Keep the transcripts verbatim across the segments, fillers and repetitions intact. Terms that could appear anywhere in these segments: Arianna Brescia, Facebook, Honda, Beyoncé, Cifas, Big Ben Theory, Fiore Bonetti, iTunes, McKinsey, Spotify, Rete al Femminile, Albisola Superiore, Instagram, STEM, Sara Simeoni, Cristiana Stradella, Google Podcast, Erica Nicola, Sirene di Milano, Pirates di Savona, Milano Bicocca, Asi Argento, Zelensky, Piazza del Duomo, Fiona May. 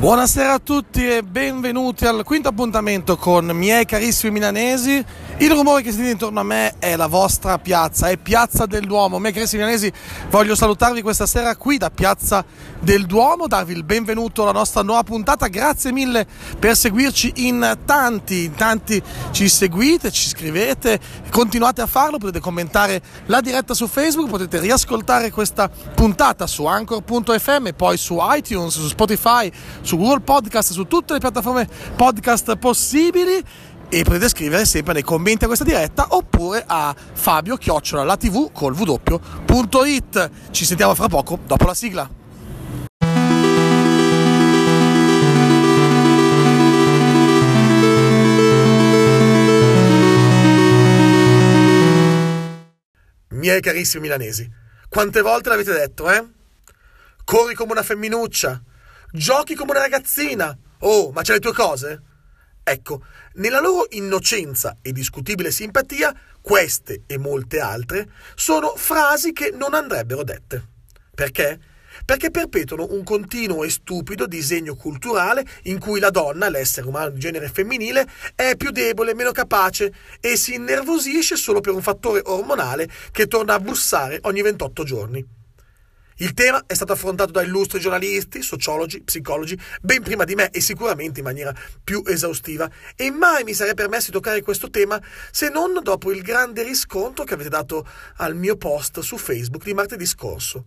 Buonasera a tutti e benvenuti al quinto appuntamento con miei carissimi milanesi. Il rumore che sentite intorno a me è la vostra piazza, è Piazza del Duomo. Miei carissimi milanesi, voglio salutarvi questa sera qui da Piazza del Duomo, darvi il benvenuto alla nostra nuova puntata. Grazie mille per seguirci in tanti, in tanti ci seguite, ci scrivete, continuate a farlo, potete commentare la diretta su Facebook, potete riascoltare questa puntata su Anchor punto effe emme, poi su iTunes, su Spotify, su Google Podcast, su tutte le piattaforme podcast possibili, e potete scrivere sempre nei commenti a questa diretta oppure a fabio chiocciola la tv col vu doppio punto it. Ci sentiamo fra poco dopo la sigla. Miei carissimi milanesi, quante volte l'avete detto, eh? Corri come una femminuccia, giochi come una ragazzina, oh, ma c'è le tue cose? Ecco, nella loro innocenza e discutibile simpatia, queste e molte altre sono frasi che non andrebbero dette. Perché? Perché perpetuano un continuo e stupido disegno culturale in cui la donna, l'essere umano di genere femminile, è più debole, meno capace e si innervosisce solo per un fattore ormonale che torna a bussare ogni ventotto giorni. Il tema è stato affrontato da illustri giornalisti, sociologi, psicologi, ben prima di me e sicuramente in maniera più esaustiva. E mai mi sarei permesso di toccare questo tema se non dopo il grande riscontro che avete dato al mio post su Facebook di martedì scorso.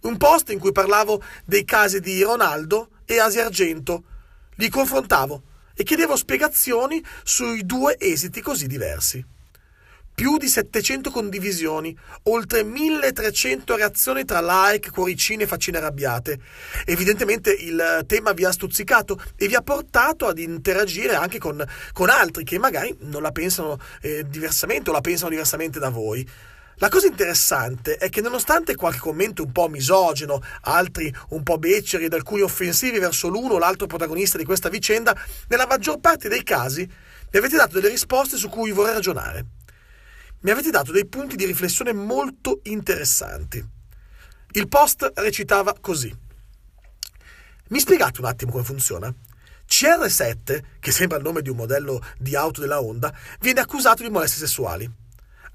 Un post in cui parlavo dei casi di Ronaldo e Asi Argento. Li confrontavo e chiedevo spiegazioni sui due esiti così diversi. Più di settecento condivisioni, oltre milletrecento reazioni tra like, cuoricini e faccine arrabbiate. Evidentemente il tema vi ha stuzzicato e vi ha portato ad interagire anche con, con altri che magari non la pensano eh, diversamente o la pensano diversamente da voi. La cosa interessante è che nonostante qualche commento un po' misogino, altri un po' beceri ed alcuni offensivi verso l'uno o l'altro protagonista di questa vicenda, nella maggior parte dei casi mi avete dato delle risposte su cui vorrei ragionare. Mi avete dato dei punti di riflessione molto interessanti. Il post recitava così. Mi spiegate un attimo come funziona? C R sette, che sembra il nome di un modello di auto della Honda, viene accusato di molestie sessuali.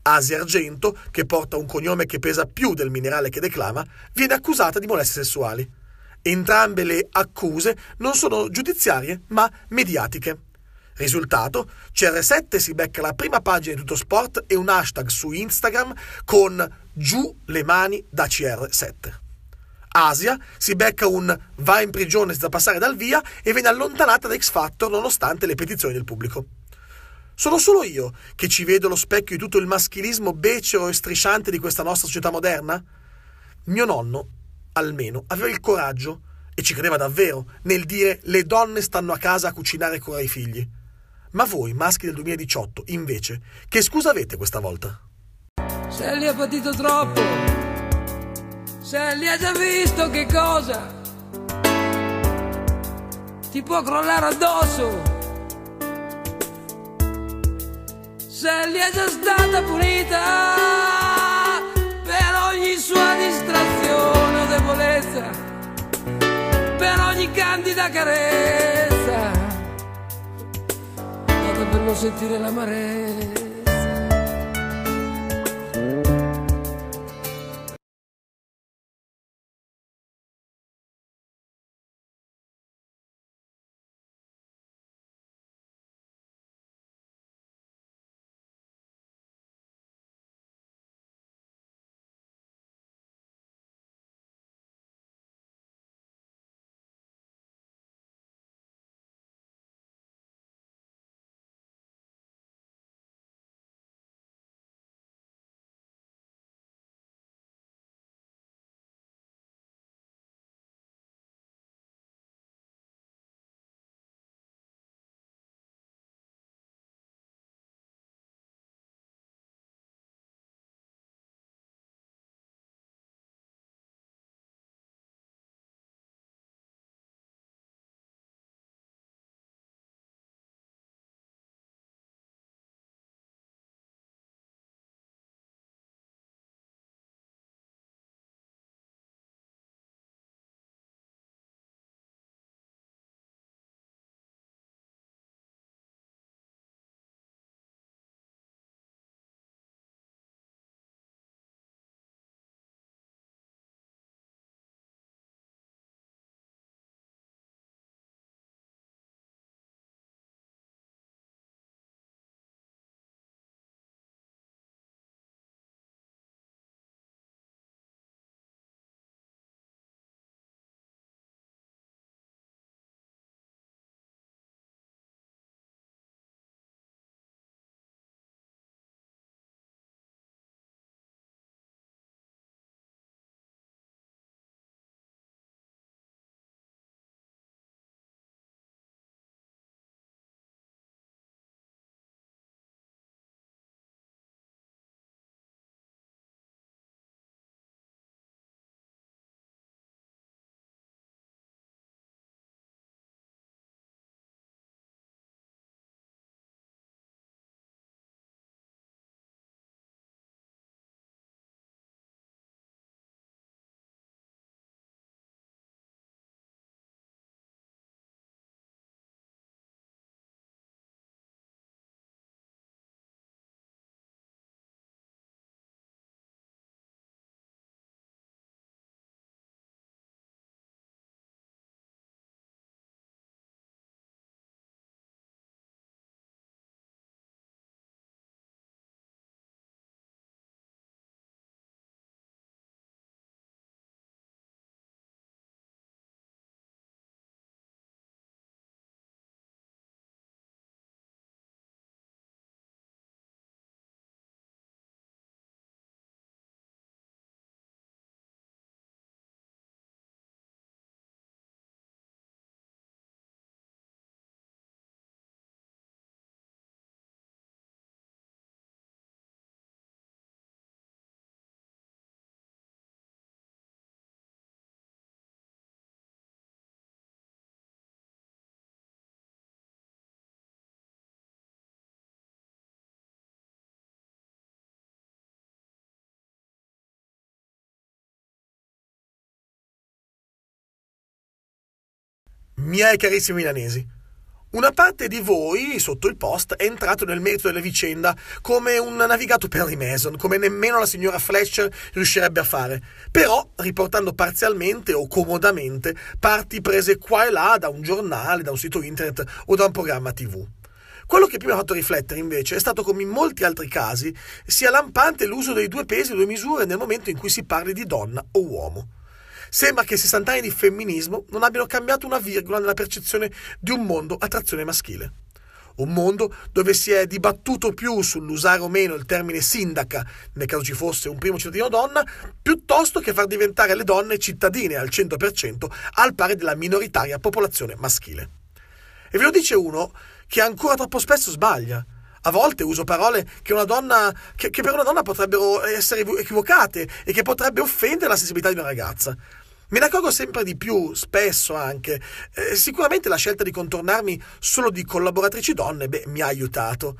Asi Argento, che porta un cognome che pesa più del minerale che declama, viene accusata di molestie sessuali. Entrambe le accuse non sono giudiziarie, ma mediatiche. Risultato, C R sette si becca la prima pagina di Tutto Sport e un hashtag su Instagram con giù le mani da C R sette. Asia si becca un va in prigione senza passare dal via e viene allontanata da X Factor nonostante le petizioni del pubblico. Sono solo io che ci vedo lo specchio di tutto il maschilismo becero e strisciante di questa nostra società moderna? Mio nonno, almeno, aveva il coraggio, e ci credeva davvero, nel dire le donne stanno a casa a cucinare e curare i figli. Ma voi, maschi del duemiladiciotto, invece, che scusa avete questa volta? Sally ha patito troppo. Sally ha già visto che cosa ti può crollare addosso. Sally è già stata punita per ogni sua distrazione o debolezza, per ogni candida carezza, nata per non sentire l'amarezza. Miei carissimi milanesi, una parte di voi, sotto il post, è entrato nel merito della vicenda come un navigato per Mason, come nemmeno la signora Fletcher riuscirebbe a fare, però riportando parzialmente o comodamente parti prese qua e là da un giornale, da un sito internet o da un programma tivù. Quello che più mi ha fatto riflettere, invece, è stato come in molti altri casi sia lampante l'uso dei due pesi e due misure nel momento in cui si parli di donna o uomo. Sembra che sessanta anni di femminismo non abbiano cambiato una virgola nella percezione di un mondo a trazione maschile. Un mondo dove si è dibattuto più sull'usare o meno il termine sindaca, nel caso ci fosse un primo cittadino donna, piuttosto che far diventare le donne cittadine al cento per cento al pari della minoritaria popolazione maschile. E ve lo dice uno che ancora troppo spesso sbaglia. A volte uso parole che una donna che, che per una donna potrebbero essere equivocate e che potrebbe offendere la sensibilità di una ragazza. Me ne accorgo sempre di più, spesso anche. Eh, sicuramente la scelta di contornarmi solo di collaboratrici donne beh, mi ha aiutato.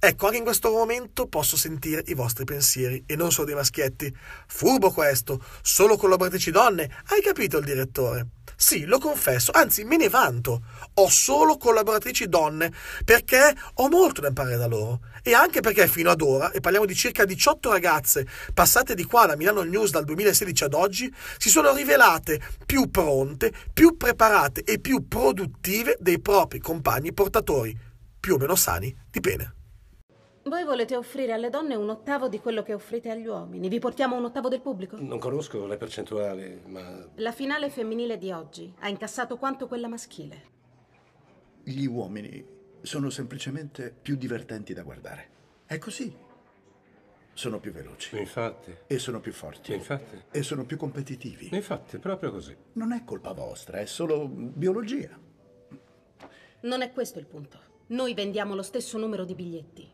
Ecco, anche in questo momento posso sentire i vostri pensieri e non solo dei maschietti. Furbo questo, solo collaboratrici donne, hai capito il direttore? Sì, lo confesso, anzi me ne vanto. Ho solo collaboratrici donne perché ho molto da imparare da loro e anche perché fino ad ora, e parliamo di circa diciotto ragazze passate di qua da Milano News dal duemilasedici ad oggi, si sono rivelate più pronte, più preparate e più produttive dei propri compagni portatori, più o meno sani di pene. Voi volete offrire alle donne un ottavo di quello che offrite agli uomini. Vi portiamo un ottavo del pubblico? Non conosco le percentuali, ma... La finale femminile di oggi ha incassato quanto quella maschile. Gli uomini sono semplicemente più divertenti da guardare. È così. Sono più veloci. Infatti. E sono più forti. Infatti. E sono più competitivi. Infatti, proprio così. Non è colpa vostra, è solo biologia. Non è questo il punto. Noi vendiamo lo stesso numero di biglietti.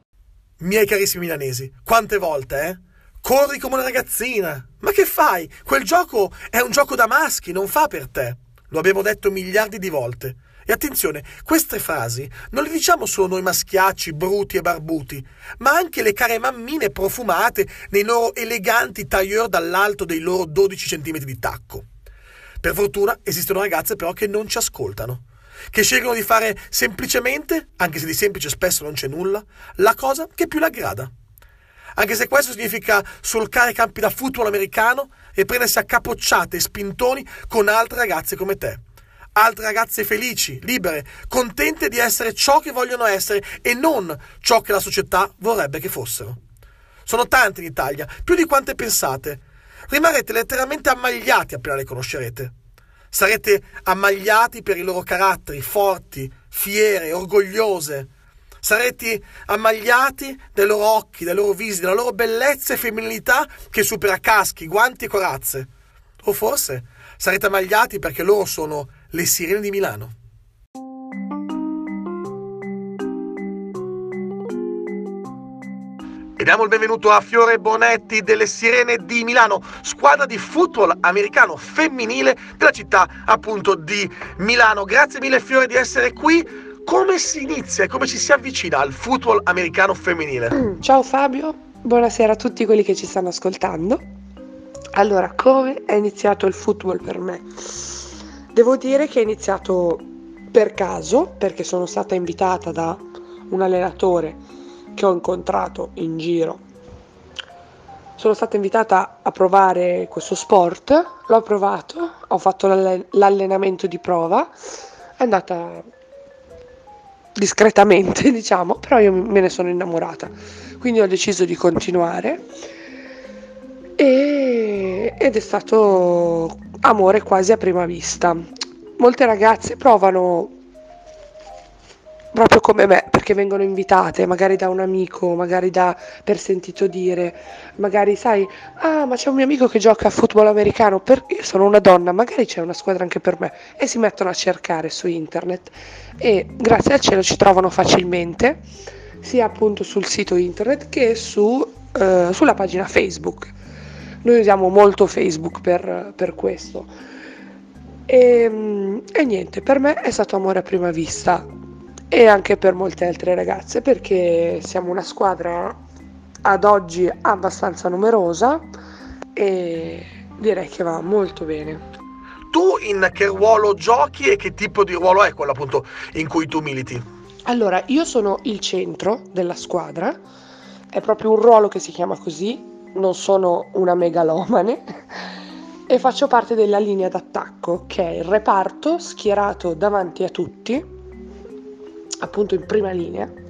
Miei carissimi milanesi, quante volte, eh? Corri come una ragazzina! Ma che fai? Quel gioco è un gioco da maschi, non fa per te. Lo abbiamo detto miliardi di volte. E attenzione, queste frasi non le diciamo solo noi maschiacci, bruti e barbuti, ma anche le care mammine profumate nei loro eleganti tailleur dall'alto dei loro dodici centimetri di tacco. Per fortuna esistono ragazze però che non ci ascoltano, che scelgono di fare semplicemente, anche se di semplice spesso non c'è nulla, la cosa che più le aggrada. Anche se questo significa solcare campi da football americano e prendersi a capocciate e spintoni con altre ragazze come te. Altre ragazze felici, libere, contente di essere ciò che vogliono essere e non ciò che la società vorrebbe che fossero. Sono tante in Italia, più di quante pensate. Rimarrete letteralmente ammagliati appena le conoscerete. Sarete ammagliati per i loro caratteri, forti, fiere, orgogliose. Sarete ammagliati dai loro occhi, dai loro visi, dalla loro bellezza e femminilità che supera caschi, guanti e corazze. O forse sarete ammagliati perché loro sono le Sirene di Milano. E diamo il benvenuto a Fiore Bonetti delle Sirene di Milano, squadra di football americano femminile della città appunto di Milano. Grazie mille Fiore di essere qui. Come si inizia e come ci si avvicina al football americano femminile? Ciao Fabio, buonasera a tutti quelli che ci stanno ascoltando. Allora, come è iniziato il football per me? Devo dire che è iniziato per caso, perché sono stata invitata da un allenatore che ho incontrato in giro. Sono stata invitata a provare questo sport, l'ho provato, ho fatto l'allen- l'allenamento di prova, è andata discretamente, diciamo, però io me ne sono innamorata, quindi ho deciso di continuare e- ed è stato amore quasi a prima vista. Molte ragazze provano proprio come me, perché vengono invitate magari da un amico, magari da per sentito dire, magari sai, ah ma c'è un mio amico che gioca a football americano, per... io sono una donna, magari c'è una squadra anche per me, e si mettono a cercare su internet e grazie al cielo ci trovano facilmente, sia appunto sul sito internet che su, eh, sulla pagina Facebook. Noi usiamo molto Facebook per, per questo e, e niente, per me è stato amore a prima vista. E anche per molte altre ragazze, perché siamo una squadra ad oggi abbastanza numerosa e direi che va molto bene. tu in che ruolo giochi e che tipo di ruolo è quello appunto in cui tu militi? Allora, io sono il centro della squadra, è proprio un ruolo che si chiama così, non sono una megalomane e faccio parte della linea d'attacco, che è il reparto schierato davanti a tutti, appunto in prima linea,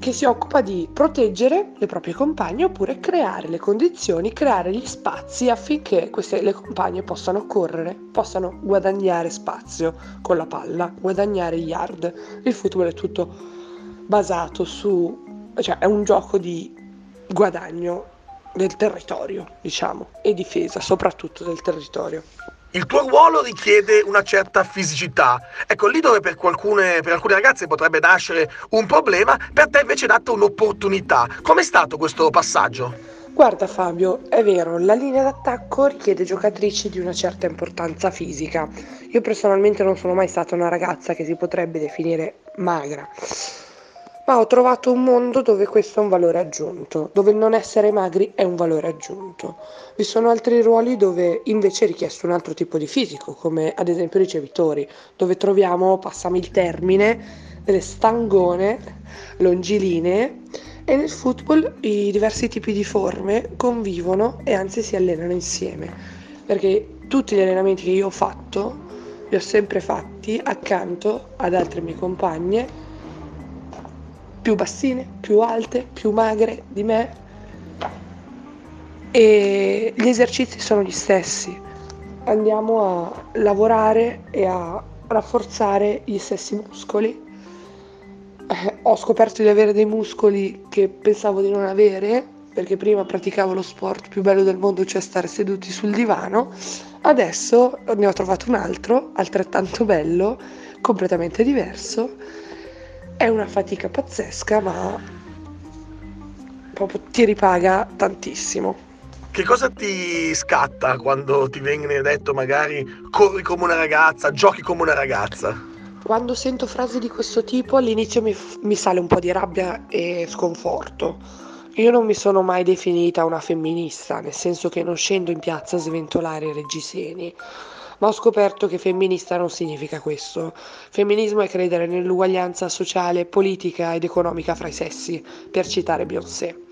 che si occupa di proteggere le proprie compagne oppure creare le condizioni, creare gli spazi affinché queste le compagne possano correre, possano guadagnare spazio con la palla, guadagnare yard. Il football è tutto basato su, cioè è un gioco di guadagno del territorio, diciamo, e difesa soprattutto del territorio. Il tuo ruolo richiede una certa fisicità, ecco lì dove per alcune, per alcune ragazze potrebbe nascere un problema, per te invece è data un'opportunità. Com'è stato questo passaggio? Guarda Fabio, è vero, la linea d'attacco richiede giocatrici di una certa importanza fisica. Io personalmente non sono mai stata una ragazza che si potrebbe definire magra, ma ho trovato un mondo dove questo è un valore aggiunto, dove non essere magri è un valore aggiunto. Vi sono altri ruoli dove invece è richiesto un altro tipo di fisico, come ad esempio i ricevitori, dove troviamo, passami il termine, delle stangone, longilinee, e nel football i diversi tipi di forme convivono e anzi si allenano insieme, perché tutti gli allenamenti che io ho fatto li ho sempre fatti accanto ad altre mie compagne, più bassine, più alte, più magre di me, e gli esercizi sono gli stessi. Andiamo a lavorare e a rafforzare gli stessi muscoli. Eh, ho scoperto di avere dei muscoli che pensavo di non avere, perché prima praticavo lo sport più bello del mondo, cioè stare seduti sul divano. Adesso ne ho trovato un altro, altrettanto bello, completamente diverso. È una fatica pazzesca, ma proprio ti ripaga tantissimo. Che cosa ti scatta quando ti viene detto magari corri come una ragazza, giochi come una ragazza? Quando sento frasi di questo tipo all'inizio mi, mi sale un po' di rabbia e sconforto. Io non mi sono mai definita una femminista, nel senso che non scendo in piazza a sventolare i reggiseni. Ma ho scoperto che femminista non significa questo. Femminismo è credere nell'uguaglianza sociale, politica ed economica fra i sessi, per citare Beyoncé.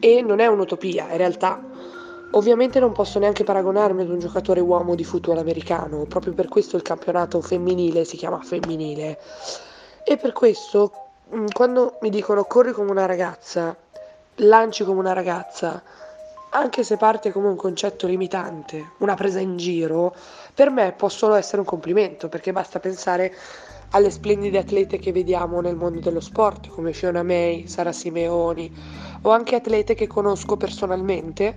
E non è un'utopia, in realtà. Ovviamente non posso neanche paragonarmi ad un giocatore uomo di football americano, proprio per questo il campionato femminile si chiama femminile. E per questo, quando mi dicono corri come una ragazza, lanci come una ragazza, anche se parte come un concetto limitante, una presa in giro, per me può solo essere un complimento, perché basta pensare alle splendide atlete che vediamo nel mondo dello sport, come Fiona May, Sara Simeoni, o anche atlete che conosco personalmente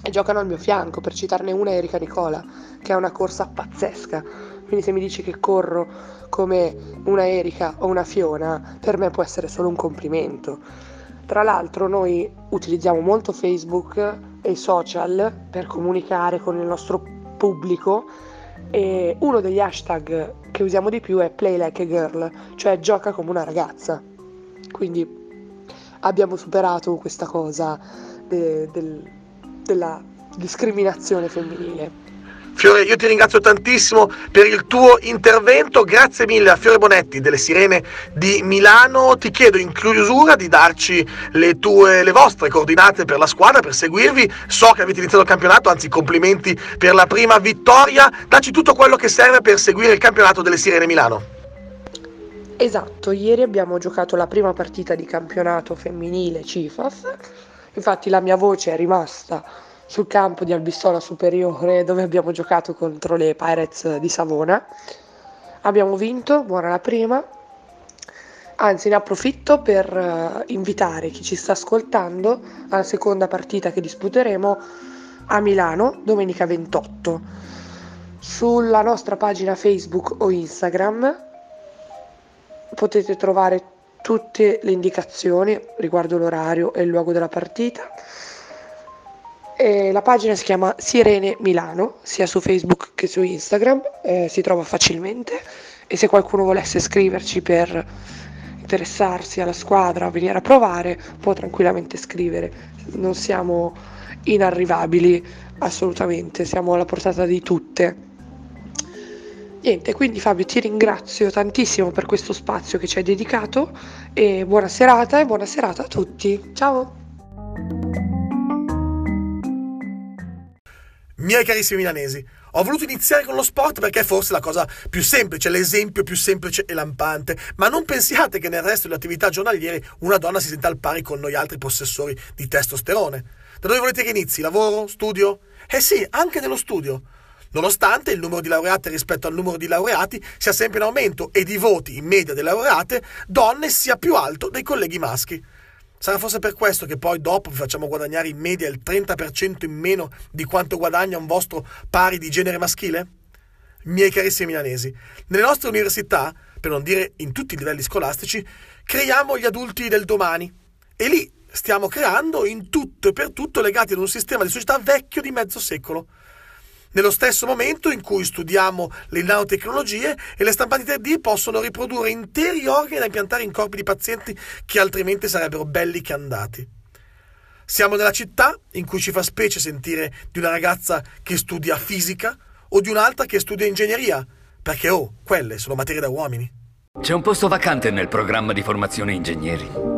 e giocano al mio fianco, per citarne una, Erica Nicola, che ha una corsa pazzesca. Quindi se mi dici che corro come una Erica o una Fiona, per me può essere solo un complimento. Tra l'altro noi utilizziamo molto Facebook e i social per comunicare con il nostro pubblico, e uno degli hashtag che usiamo di più è Play Like a Girl, cioè gioca come una ragazza. Quindi abbiamo superato questa cosa de- del- della discriminazione femminile. Fiore, io ti ringrazio tantissimo per il tuo intervento, grazie mille a Fiore Bonetti delle Sirene di Milano. Ti chiedo in chiusura di darci le tue, le vostre coordinate per la squadra, per seguirvi. So che avete iniziato il campionato, anzi complimenti per la prima vittoria. Dacci tutto quello che serve per seguire il campionato delle Sirene Milano. Esatto, ieri abbiamo giocato la prima partita di campionato femminile Cifas, infatti la mia voce è rimasta sul campo di Albisola Superiore, dove abbiamo giocato contro le Pirates di Savona. Abbiamo vinto, buona la prima. Anzi, ne approfitto per uh, invitare chi ci sta ascoltando alla seconda partita che disputeremo a Milano domenica ventotto. Sulla nostra pagina Facebook o Instagram potete trovare tutte le indicazioni riguardo l'orario e il luogo della partita. E la pagina si chiama Sirene Milano, sia su Facebook che su Instagram, eh, si trova facilmente, e se qualcuno volesse scriverci per interessarsi alla squadra o venire a provare può tranquillamente scrivere, non siamo inarrivabili assolutamente, siamo alla portata di tutte. Niente, quindi Fabio ti ringrazio tantissimo per questo spazio che ci hai dedicato e buona serata e buona serata a tutti. Ciao! Miei carissimi milanesi, ho voluto iniziare con lo sport perché è forse la cosa più semplice, l'esempio più semplice e lampante, ma non pensiate che nel resto delle attività giornaliere una donna si senta al pari con noi altri possessori di testosterone. Da dove volete che inizi? Lavoro? Studio? Eh sì, anche nello studio. Nonostante il numero di laureate rispetto al numero di laureati sia sempre in aumento e di voti in media delle laureate donne sia più alto dei colleghi maschi. Sarà forse per questo che poi dopo vi facciamo guadagnare in media il trenta per cento in meno di quanto guadagna un vostro pari di genere maschile? Miei carissimi milanesi, nelle nostre università, per non dire in tutti i livelli scolastici, creiamo gli adulti del domani e lì stiamo creando in tutto e per tutto legati ad un sistema di società vecchio di mezzo secolo. Nello stesso momento in cui studiamo le nanotecnologie e le stampanti tre D possono riprodurre interi organi da impiantare in corpi di pazienti che altrimenti sarebbero belli che andati. Siamo nella città in cui ci fa specie sentire di una ragazza che studia fisica o di un'altra che studia ingegneria, perché oh, quelle sono materie da uomini. C'è un posto vacante nel programma di formazione ingegneri.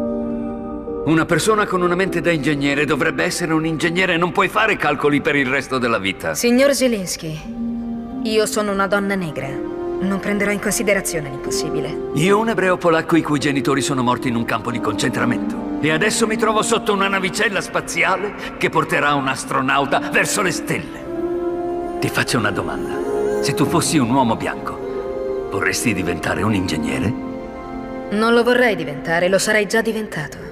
Una persona con una mente da ingegnere dovrebbe essere un ingegnere, non puoi fare calcoli per il resto della vita. Signor Zelensky, io sono una donna negra. Non prenderò in considerazione l'impossibile. Io un ebreo polacco i cui genitori sono morti in un campo di concentramento. E adesso mi trovo sotto una navicella spaziale che porterà un astronauta verso le stelle. Ti faccio una domanda. Se tu fossi un uomo bianco, vorresti diventare un ingegnere? Non lo vorrei diventare, lo sarei già diventato.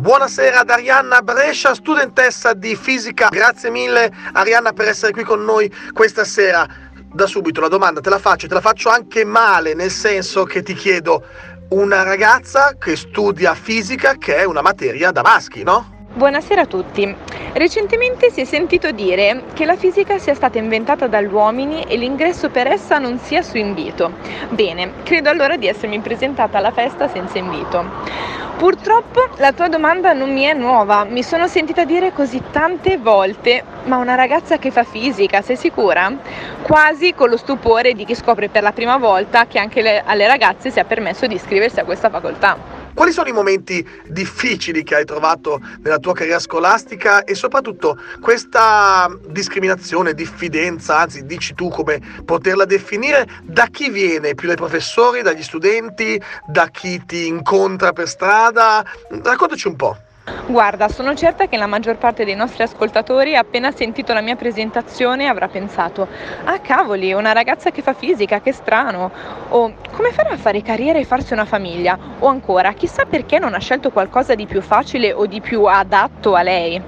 Buonasera ad Arianna Brescia, studentessa di fisica. Grazie mille Arianna per essere qui con noi questa sera. Da subito la domanda te la faccio, te la faccio anche male, nel senso che ti chiedo, una ragazza che studia fisica, che è una materia da maschi, no? Buonasera a tutti. Recentemente si è sentito dire che la fisica sia stata inventata dagli uomini e l'ingresso per essa non sia su invito. Bene, credo allora di essermi presentata alla festa senza invito. Purtroppo la tua domanda non mi è nuova, mi sono sentita dire così tante volte, ma una ragazza che fa fisica, sei sicura? Quasi con lo stupore di chi scopre per la prima volta che anche le, alle ragazze si è permesso di iscriversi a questa facoltà. Quali sono i momenti difficili che hai trovato nella tua carriera scolastica e soprattutto questa discriminazione, diffidenza, anzi dici tu come poterla definire, da chi viene? Più dai professori, dagli studenti, da chi ti incontra per strada? Raccontaci un po'. Guarda, sono certa che la maggior parte dei nostri ascoltatori appena sentito la mia presentazione avrà pensato «Ah cavoli, una ragazza che fa fisica, che strano!» o «Come farà a fare carriera e farsi una famiglia?» o ancora «Chissà perché non ha scelto qualcosa di più facile o di più adatto a lei?»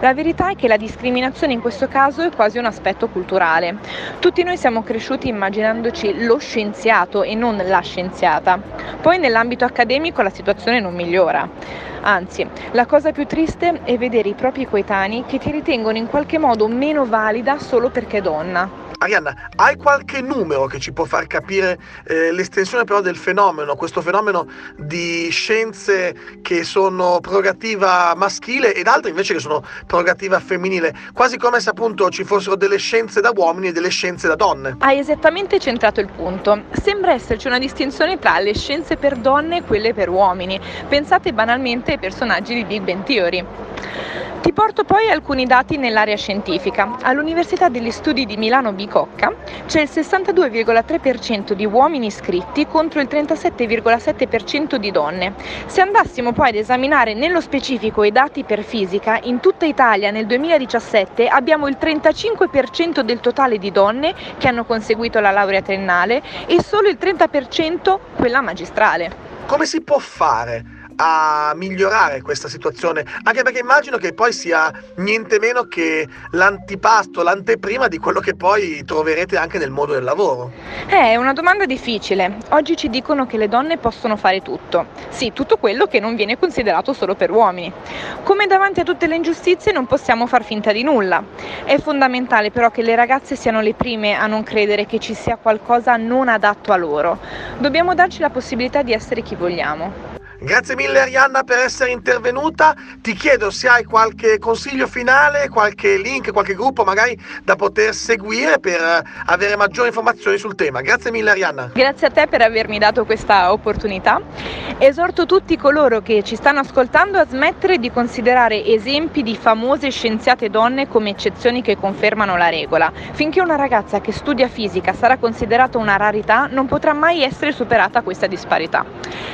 La verità è che la discriminazione in questo caso è quasi un aspetto culturale. Tutti noi siamo cresciuti immaginandoci lo scienziato e non la scienziata. Poi nell'ambito accademico la situazione non migliora. Anzi, la cosa più triste è vedere i propri coetanei che ti ritengono in qualche modo meno valida solo perché donna. Arianna, hai qualche numero che ci può far capire eh, l'estensione però del fenomeno, questo fenomeno di scienze che sono prerogativa maschile ed altre invece che sono prerogativa femminile, quasi come se appunto ci fossero delle scienze da uomini e delle scienze da donne? Hai esattamente centrato il punto. Sembra esserci una distinzione tra le scienze per donne e quelle per uomini. Pensate banalmente ai personaggi di Big Ben Theory. Ti porto poi alcuni dati nell'area scientifica. All'Università degli Studi di Milano Bicocca c'è il sessantadue virgola tre per cento di uomini iscritti contro il trentasette virgola sette per cento di donne. Se andassimo poi ad esaminare nello specifico i dati per fisica, in tutta Italia nel duemiladiciassette abbiamo il trentacinque per cento del totale di donne che hanno conseguito la laurea triennale e solo il trenta per cento quella magistrale. Come si può fare a migliorare questa situazione, anche perché immagino che poi sia niente meno che l'antipasto, l'anteprima di quello che poi troverete anche nel mondo del lavoro? Eh, è una domanda difficile. Oggi ci dicono che le donne possono fare tutto. Sì, tutto quello che non viene considerato solo per uomini. Come davanti a tutte le ingiustizie non possiamo far finta di nulla. È fondamentale però che le ragazze siano le prime a non credere che ci sia qualcosa non adatto a loro. Dobbiamo darci la possibilità di essere chi vogliamo. Grazie mille Arianna per essere intervenuta, ti chiedo se hai qualche consiglio finale, qualche link, qualche gruppo magari da poter seguire per avere maggiori informazioni sul tema. Grazie mille Arianna. Grazie a te per avermi dato questa opportunità. Esorto tutti coloro che ci stanno ascoltando a smettere di considerare esempi di famose scienziate donne come eccezioni che confermano la regola. Finché una ragazza che studia fisica sarà considerata una rarità, non potrà mai essere superata questa disparità.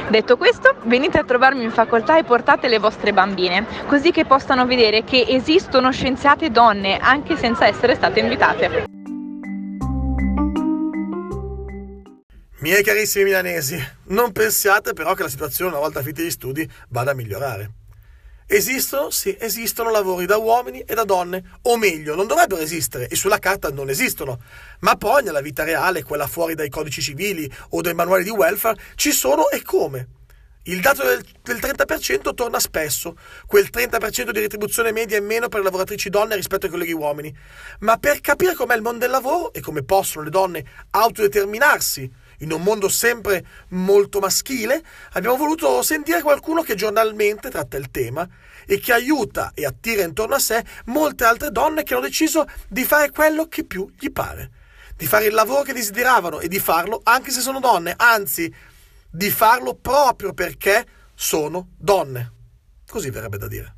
Detto questo, venite a trovarmi in facoltà e portate le vostre bambine, così che possano vedere che esistono scienziate donne anche senza essere state invitate. Miei carissimi milanesi, non pensiate però che la situazione una volta finiti gli studi vada a migliorare. Esistono, sì, esistono lavori da uomini e da donne, o meglio, non dovrebbero esistere e sulla carta non esistono, ma poi nella vita reale, quella fuori dai codici civili o dai manuali di welfare, ci sono e come. Il dato del, del trenta per cento torna spesso, quel trenta per cento di retribuzione media in meno per le lavoratrici donne rispetto ai colleghi uomini, ma per capire com'è il mondo del lavoro e come possono le donne autodeterminarsi in un mondo sempre molto maschile, abbiamo voluto sentire qualcuno che giornalmente tratta il tema e che aiuta e attira intorno a sé molte altre donne che hanno deciso di fare quello che più gli pare, di fare il lavoro che desideravano e di farlo anche se sono donne, anzi, di farlo proprio perché sono donne. Così verrebbe da dire.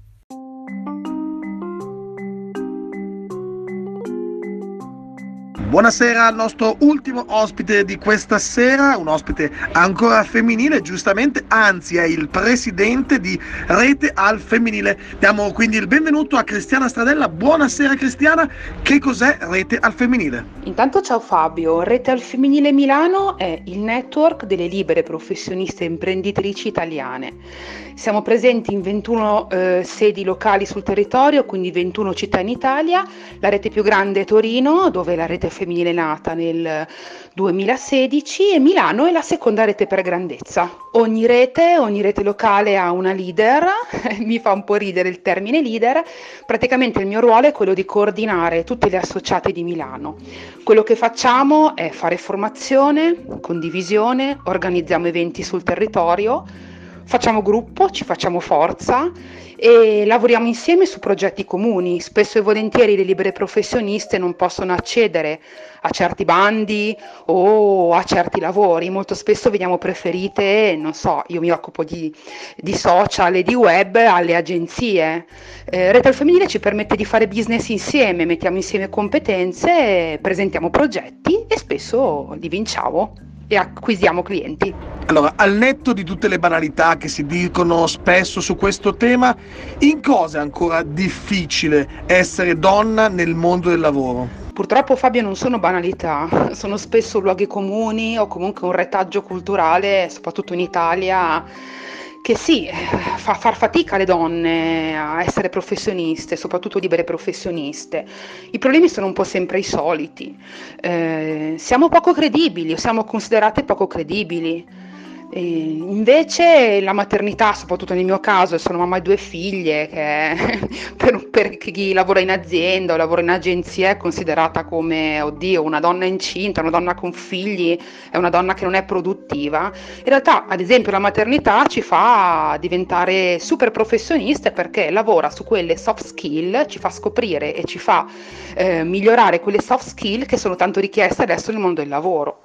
Buonasera al nostro ultimo ospite di questa sera, un ospite ancora femminile, giustamente, anzi è il presidente di Rete al Femminile. Diamo quindi il benvenuto a Cristiana Stradella. Buonasera Cristiana, che cos'è Rete al Femminile? Intanto ciao Fabio, Rete al Femminile Milano è il network delle libere professioniste e imprenditrici italiane. Siamo presenti in ventuno eh, sedi locali sul territorio, quindi ventuno città in Italia. La rete più grande è Torino, dove la rete femminile nata nel duemilasedici, e Milano è la seconda rete per grandezza. Ogni rete, ogni rete locale ha una leader, mi fa un po' ridere il termine leader, praticamente il mio ruolo è quello di coordinare tutte le associate di Milano. Quello che facciamo è fare formazione, condivisione, organizziamo eventi sul territorio, facciamo gruppo, ci facciamo forza e lavoriamo insieme su progetti comuni. Spesso e volentieri le libere professioniste non possono accedere a certi bandi o a certi lavori, molto spesso veniamo preferite, non so, io mi occupo di, di social e di web, alle agenzie. Eh, Rete al Femminile ci permette di fare business insieme, mettiamo insieme competenze, presentiamo progetti e spesso li vinciamo e acquisiamo clienti. Allora, al netto di tutte le banalità che si dicono spesso su questo tema, in cosa è ancora difficile essere donna nel mondo del lavoro? Purtroppo Fabio non sono banalità, sono spesso luoghi comuni o comunque un retaggio culturale, soprattutto in Italia, che sì, fa far fatica alle donne a essere professioniste, soprattutto libere professioniste. I problemi sono un po' sempre i soliti, eh, siamo poco credibili o siamo considerate poco credibili. Eh, invece la maternità, soprattutto nel mio caso, sono mamma di due figlie, che per, per chi lavora in azienda o lavora in agenzia è considerata come, oddio, una donna incinta, una donna con figli, è una donna che non è produttiva. In realtà, ad esempio, la maternità ci fa diventare super professioniste perché lavora su quelle soft skill, ci fa scoprire e ci fa eh, migliorare quelle soft skill che sono tanto richieste adesso nel mondo del lavoro.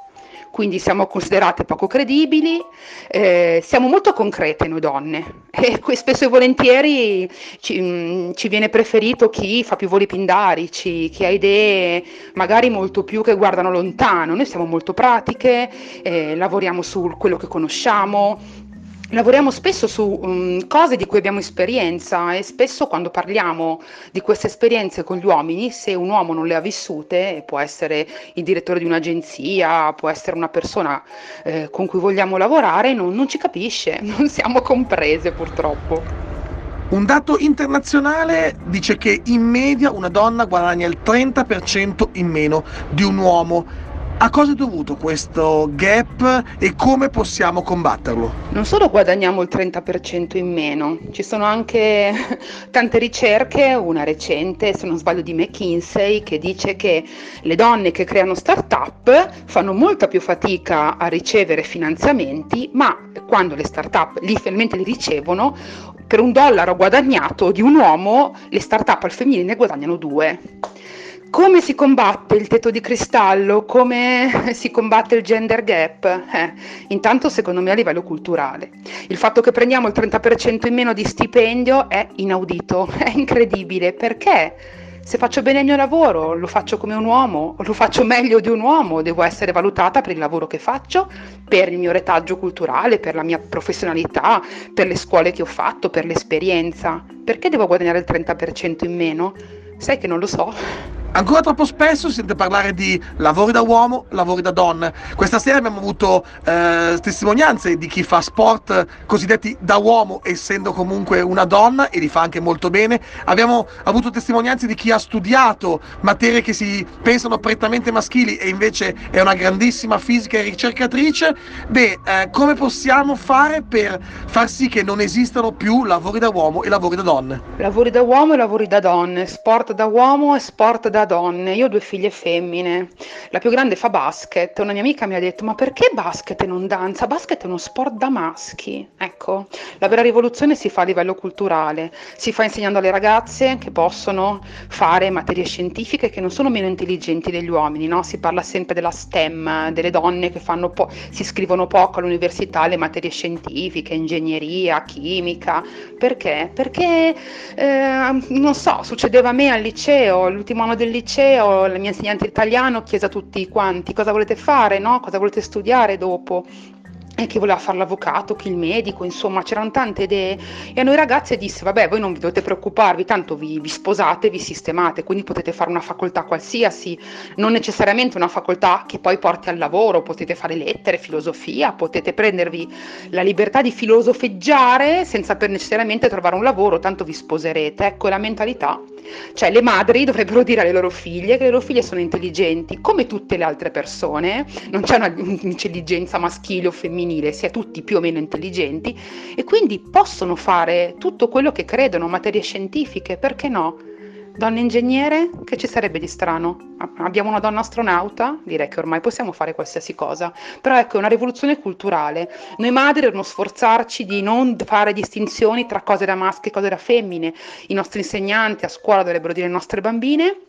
Quindi siamo considerate poco credibili, eh, siamo molto concrete noi donne e spesso e volentieri ci, mh, ci viene preferito chi fa più voli pindarici, chi ha idee magari molto più che guardano lontano. Noi siamo molto pratiche, eh, lavoriamo su quello che conosciamo, lavoriamo spesso su um, cose di cui abbiamo esperienza e spesso quando parliamo di queste esperienze con gli uomini, se un uomo non le ha vissute, può essere il direttore di un'agenzia, può essere una persona eh, con cui vogliamo lavorare, non, non ci capisce, non siamo comprese purtroppo. Un dato internazionale dice che in media una donna guadagna il trenta per cento in meno di un uomo. A cosa è dovuto questo gap e come possiamo combatterlo? Non solo guadagniamo il trenta per cento in meno, ci sono anche tante ricerche, una recente, se non sbaglio di McKinsey, che dice che le donne che creano start-up fanno molta più fatica a ricevere finanziamenti, ma quando le start-up lì finalmente li ricevono, per un dollaro guadagnato di un uomo, le start-up al femminile ne guadagnano due. Come si combatte il tetto di cristallo? Come si combatte il gender gap? Eh, intanto secondo me a livello culturale. Il fatto che prendiamo il trenta per cento in meno di stipendio è inaudito, è incredibile. Perché? Se faccio bene il mio lavoro, lo faccio come un uomo, lo faccio meglio di un uomo, devo essere valutata per il lavoro che faccio, per il mio retaggio culturale, per la mia professionalità, per le scuole che ho fatto, per l'esperienza. Perché devo guadagnare il trenta per cento in meno? Sai che non lo so. Ancora troppo spesso si sente parlare di lavori da uomo, lavori da donna. Questa sera abbiamo avuto eh, testimonianze di chi fa sport cosiddetti da uomo, essendo comunque una donna, e li fa anche molto bene. Abbiamo avuto testimonianze di chi ha studiato materie che si pensano prettamente maschili e invece è una grandissima fisica e ricercatrice. Beh, eh, come possiamo fare per far sì che non esistano più lavori da uomo e lavori da donne? Lavori da uomo e lavori da donne, sport da uomo e sport da donne. Io ho due figlie femmine, la più grande fa basket, una mia amica mi ha detto ma perché basket e non danza? Basket è uno sport da maschi. Ecco, la vera rivoluzione si fa a livello culturale, si fa insegnando alle ragazze che possono fare materie scientifiche che non sono meno intelligenti degli uomini, no? Si parla sempre della STEM, delle donne che fanno po- si iscrivono poco all'università, le materie scientifiche, ingegneria, chimica. Perché? Perché eh, non so, succedeva a me al liceo, l'ultimo anno del liceo, la mia insegnante italiano chiese a tutti quanti cosa volete fare, no? Cosa volete studiare dopo? E chi voleva fare l'avvocato, chi il medico, insomma c'erano tante idee, e a noi ragazze disse vabbè, voi non vi dovete preoccuparvi, tanto vi, vi sposate, vi sistemate, quindi potete fare una facoltà qualsiasi, non necessariamente una facoltà che poi porti al lavoro, potete fare lettere, filosofia, potete prendervi la libertà di filosofeggiare senza per necessariamente trovare un lavoro, tanto vi sposerete. Ecco la mentalità, cioè le madri dovrebbero dire alle loro figlie che le loro figlie sono intelligenti come tutte le altre persone, non c'è un'intelligenza maschile o femminile, sia tutti più o meno intelligenti, e quindi possono fare tutto quello che credono, materie scientifiche, perché no? Donna ingegnere, che ci sarebbe di strano? Abbiamo una donna astronauta, direi che ormai possiamo fare qualsiasi cosa. Però ecco, è una rivoluzione culturale. Noi madri dobbiamo sforzarci di non fare distinzioni tra cose da maschi e cose da femmine. I nostri insegnanti a scuola dovrebbero dire alle nostre bambine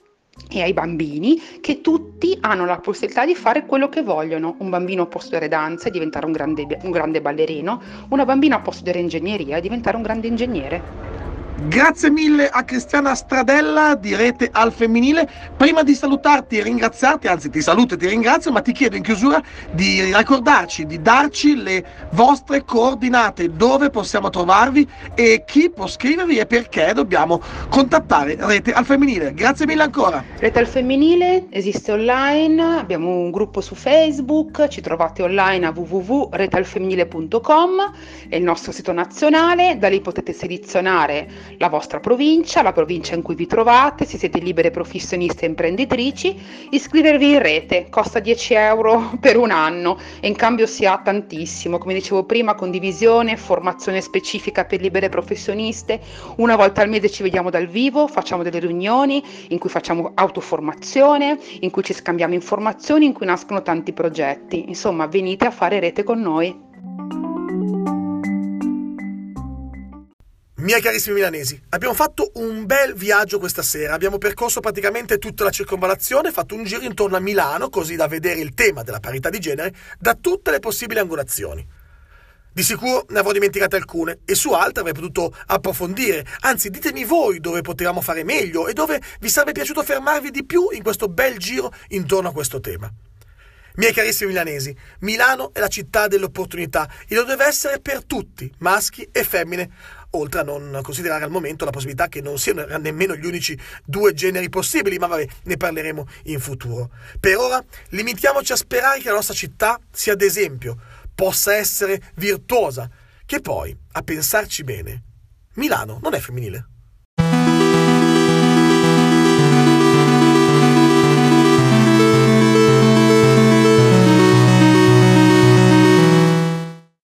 e ai bambini che tutti hanno la possibilità di fare quello che vogliono. Un bambino può studiare danza e diventare un grande, un grande ballerino, una bambina può studiare ingegneria e diventare un grande ingegnere. Grazie mille a Cristiana Stradella di Rete al Femminile. Prima di salutarti e ringraziarti, anzi ti saluto e ti ringrazio, ma ti chiedo in chiusura di ricordarci, di darci le vostre coordinate, dove possiamo trovarvi e chi può scrivervi e perché dobbiamo contattare Rete al Femminile. Grazie mille ancora. Rete al Femminile esiste online, abbiamo un gruppo su Facebook, ci trovate online a w w w punto rete al femminile punto com, è il nostro sito nazionale, da lì potete selezionare la vostra provincia, la provincia in cui vi trovate, se siete libere professioniste e imprenditrici, iscrivervi in rete, costa dieci euro per un anno e in cambio si ha tantissimo, come dicevo prima, condivisione, formazione specifica per libere professioniste, una volta al mese ci vediamo dal vivo, facciamo delle riunioni in cui facciamo autoformazione, in cui ci scambiamo informazioni, in cui nascono tanti progetti, insomma venite a fare rete con noi. Miei carissimi milanesi, abbiamo fatto un bel viaggio questa sera, abbiamo percorso praticamente tutta la circonvallazione, fatto un giro intorno a Milano così da vedere il tema della parità di genere da tutte le possibili angolazioni. Di sicuro ne avrò dimenticate alcune e su altre avrei potuto approfondire, anzi ditemi voi dove potevamo fare meglio e dove vi sarebbe piaciuto fermarvi di più in questo bel giro intorno a questo tema. Miei carissimi milanesi, Milano è la città dell'opportunità e lo deve essere per tutti, maschi e femmine, oltre a non considerare al momento la possibilità che non siano nemmeno gli unici due generi possibili, ma vabbè, ne parleremo in futuro. Per ora limitiamoci a sperare che la nostra città sia d'esempio, possa essere virtuosa, che poi, a pensarci bene, Milano non è femminile.